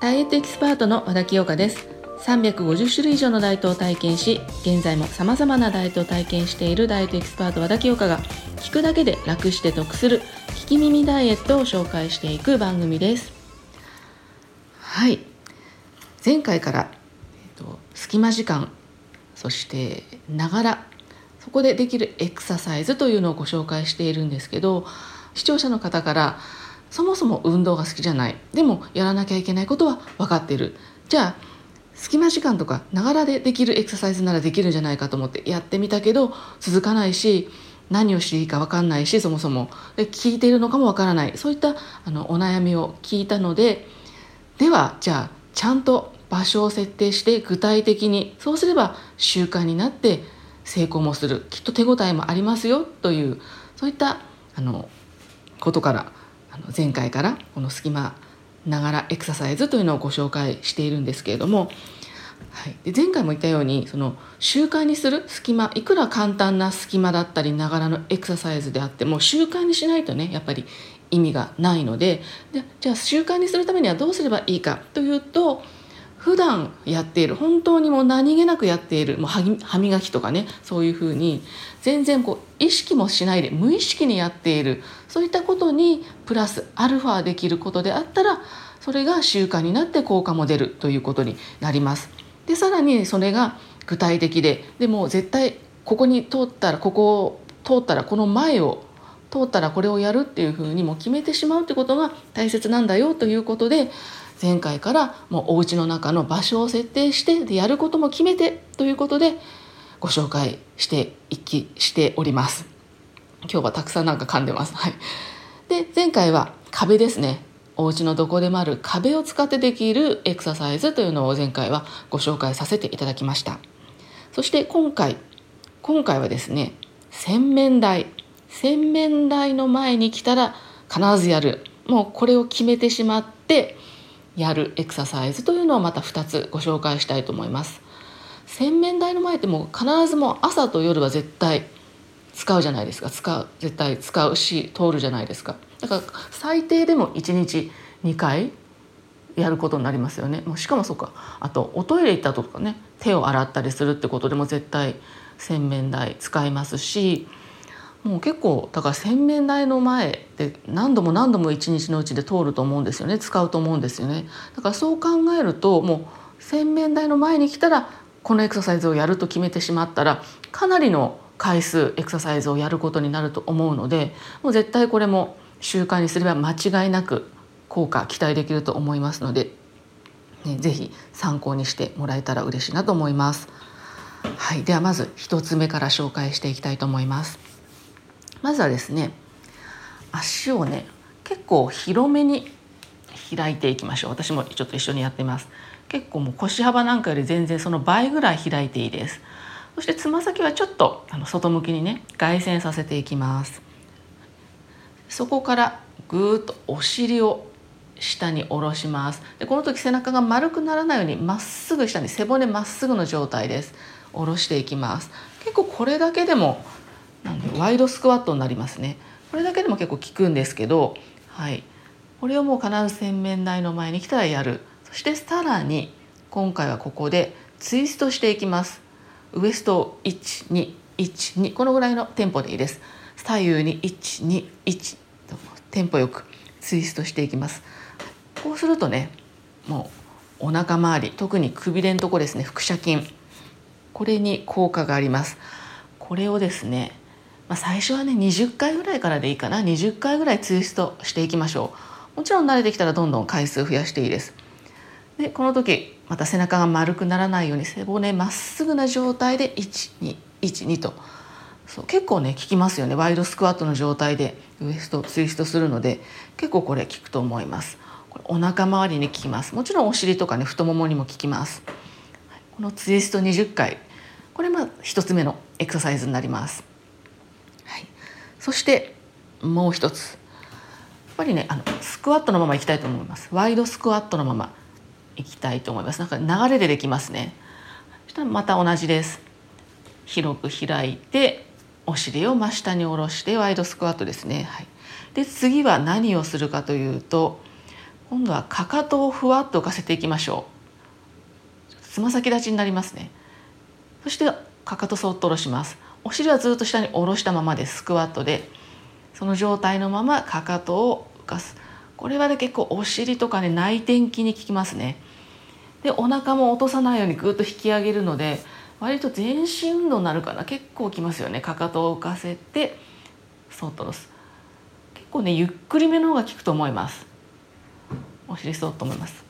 ダイエットエキスパートの和田清香です。350種類以上のダイエットを体験し、現在も様々なダイエットを体験しているダイエットエキスパート和田清香が聞くだけで楽して得する聞き耳ダイエットを紹介していく番組です。はい、前回から、隙間時間、そしてながら、そこでできるエクササイズというのをご紹介しているんですけど、視聴者の方からそもそも運動が好きじゃない、でもやらなきゃいけないことは分かっている、じゃあ隙間時間とかながらでできるエクササイズならできるんじゃないかと思ってやってみたけど続かないし、何をしていいか分かんないし、そもそもで聞いているのかも分からない、そういったお悩みを聞いたので、ではじゃあちゃんと場所を設定して具体的に、そうすれば習慣になって成功もする、きっと手応えもありますよという、そういったことから前回からこの隙間ながらエクササイズというのをご紹介しているんですけれども、はい、で前回も言ったように、その習慣にする隙間、いくら簡単な隙間だったりながらのエクササイズであっても習慣にしないとね、やっぱり意味がないので、じゃあ習慣にするためにはどうすればいいかというと、普段やっている、本当にもう何気なくやっている、もう歯磨きとかね、そういうふうに全然意識もしないで無意識にやっている、そういったことにプラスアルファできることであったら、それが習慣になって効果も出るということになります。でさらにそれが具体的で、でも絶対ここに通ったら、ここを通ったら、この前を通ったらこれをやるっていうふうにもう決めてしまうってことが大切なんだよということで、前回からもうお家の中の場所を設定して、でやることも決めてということでご紹介しております。今日はたくさん噛んでます、はい、で前回は壁ですね、お家のどこでもある壁を使ってできるエクササイズというのを前回はご紹介させていただきました。そして今回はですね、洗面台の前に来たら必ずやる、もうこれを決めてしまってやるエクササイズというのをまた2つご紹介したいと思います。洗面台の前ってもう必ずもう朝と夜は絶対使うじゃないですか、絶対使うし通るじゃないですか。だから最低でも1日2回やることになりますよね。もうしかもそうか、あとおトイレ行ったとかね、手を洗ったりするってことでも絶対洗面台使いますし、もう結構だから洗面台の前で何度も一日のうちで通ると思うんですよね、使うと思うんですよね。だからそう考えると、もう洗面台の前に来たらこのエクササイズをやると決めてしまったら、かなりの回数エクササイズをやることになると思うので、もう絶対これも習慣にすれば間違いなく効果期待できると思いますので、ね、ぜひ参考にしてもらえたら嬉しいなと思います、はい、ではまず1つ目から紹介していきたいと思います。まずはですね、足をね結構広めに開いていきましょう。私もちょっと一緒にやってます。結構もう腰幅なんかより全然その倍ぐらい開いていいです。そしてつま先はちょっと外向きにね外旋させていきます。そこからぐーっとお尻を下に下ろします。でこの時背中が丸くならないようにまっすぐ下に、背骨まっすぐの状態です。下ろしていきます。結構これだけでもなんでワイドスクワットになりますね。これだけでも結構効くんですけど、はい、これをもう必ず洗面台の前に来たらやる。そしてさらに今回はここでツイストしていきます。ウエストを1、2、1、2、このぐらいのテンポでいいです。左右に1、2、1、テンポよくツイストしていきます。こうするとね、もうお腹周り、特にくびれのとこですね、腹斜筋、これに効果があります。これをですね、最初はね20回ぐらいからでいいかな、20回ぐらいツイストしていきましょう。もちろん慣れてきたらどんどん回数増やしていいです。でこの時また背中が丸くならないように背骨まっすぐな状態で 1,2,1,2 と、そう結構ね効きますよね。ワイドスクワットの状態でウエストをツイストするので結構これ効くと思います。これお腹周りに効きます。もちろんお尻とかね太ももにも効きます。このツイスト20回、これ1つ目のエクササイズになります。そしてもう一つ、やっぱりねスクワットのままいきたいと思います。ワイドスクワットのままいきたいと思います。なんか流れでできますね。そしたらまた同じです。広く開いてお尻を真下に下ろしてワイドスクワットですね、はい、で次は何をするかというと、今度はかかとをふわっと浮かせていきましょう。つま先立ちになりますね。そしてかかとそっと下ろします。お尻はずっと下に下ろしたままです。スクワットでその状態のままかかとを浮かす。これはね、結構お尻とかね、内転筋に効きますね。でお腹も落とさないようにぐっと引き上げるので、割と全身運動になるかな。結構きますよね。かかとを浮かせてそっと下ろす。結構ね、ゆっくりめの方が効くと思います。お尻そっと思います。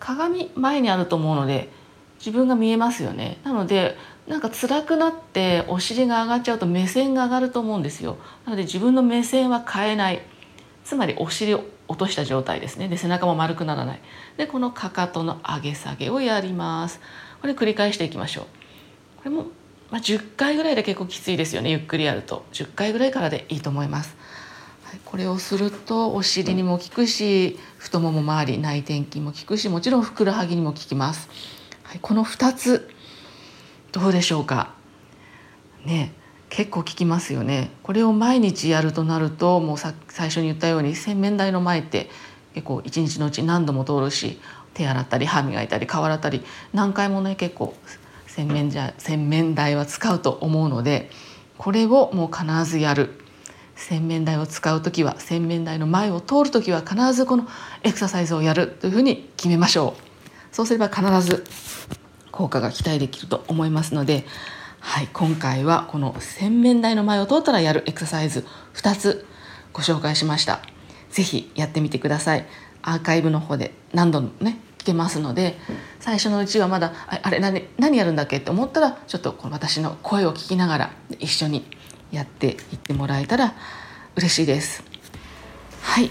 鏡前にあると思うので自分が見えますよね。なのでなんか辛くなってお尻が上がっちゃうと目線が上がると思うんですよ。なので自分の目線は変えない。つまりお尻を落とした状態ですね。で背中も丸くならない。でこのかかとの上げ下げをやります。これ繰り返していきましょう。これも、10回ぐらいで結構きついですよね。ゆっくりやると10回ぐらいからでいいと思います。はい、これをするとお尻にも効くし、太もも周り、内転筋も効くし、もちろんふくらはぎにも効きます。はい、この2つどうでしょうかね。結構効きますよね。これを毎日やるとなると、もう最初に言ったように洗面台の前って結構一日のうち何度も通るし、手洗ったり歯磨いたり顔洗ったり何回もね、結構洗面台は使うと思うので、これをもう必ずやる。洗面台を使うときは、洗面台の前を通るときは必ずこのエクササイズをやるというふうに決めましょう。そうすれば必ず効果が期待できると思いますので、はい、今回はこの洗面台の前を通ったらやるエクササイズ2つご紹介しました。ぜひやってみてください。アーカイブの方で何度もね、聞けますので、最初のうちはまだ何やるんだっけって思ったら、ちょっとこの私の声を聞きながら一緒にやっていってもらえたら嬉しいです。はい、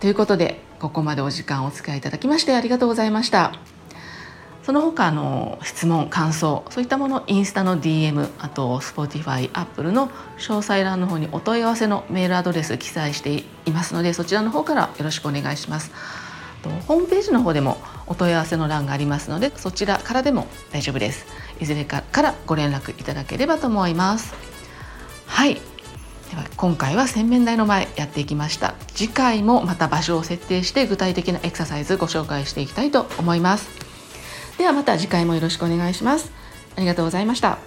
ということでここまでお時間をお使いいただきましてありがとうございました。その他質問、感想、そういったものをインスタの DM、 あと Spotify、Apple の詳細欄の方にお問い合わせのメールアドレス記載していますので、そちらの方からよろしくお願いします。とホームページの方でもお問い合わせの欄がありますので、そちらからでも大丈夫です。いずれかからご連絡いただければと思います。はい、では今回は洗面台の前やっていきました。次回もまた場所を設定して具体的なエクササイズご紹介していきたいと思います。ではまた次回もよろしくお願いします。ありがとうございました。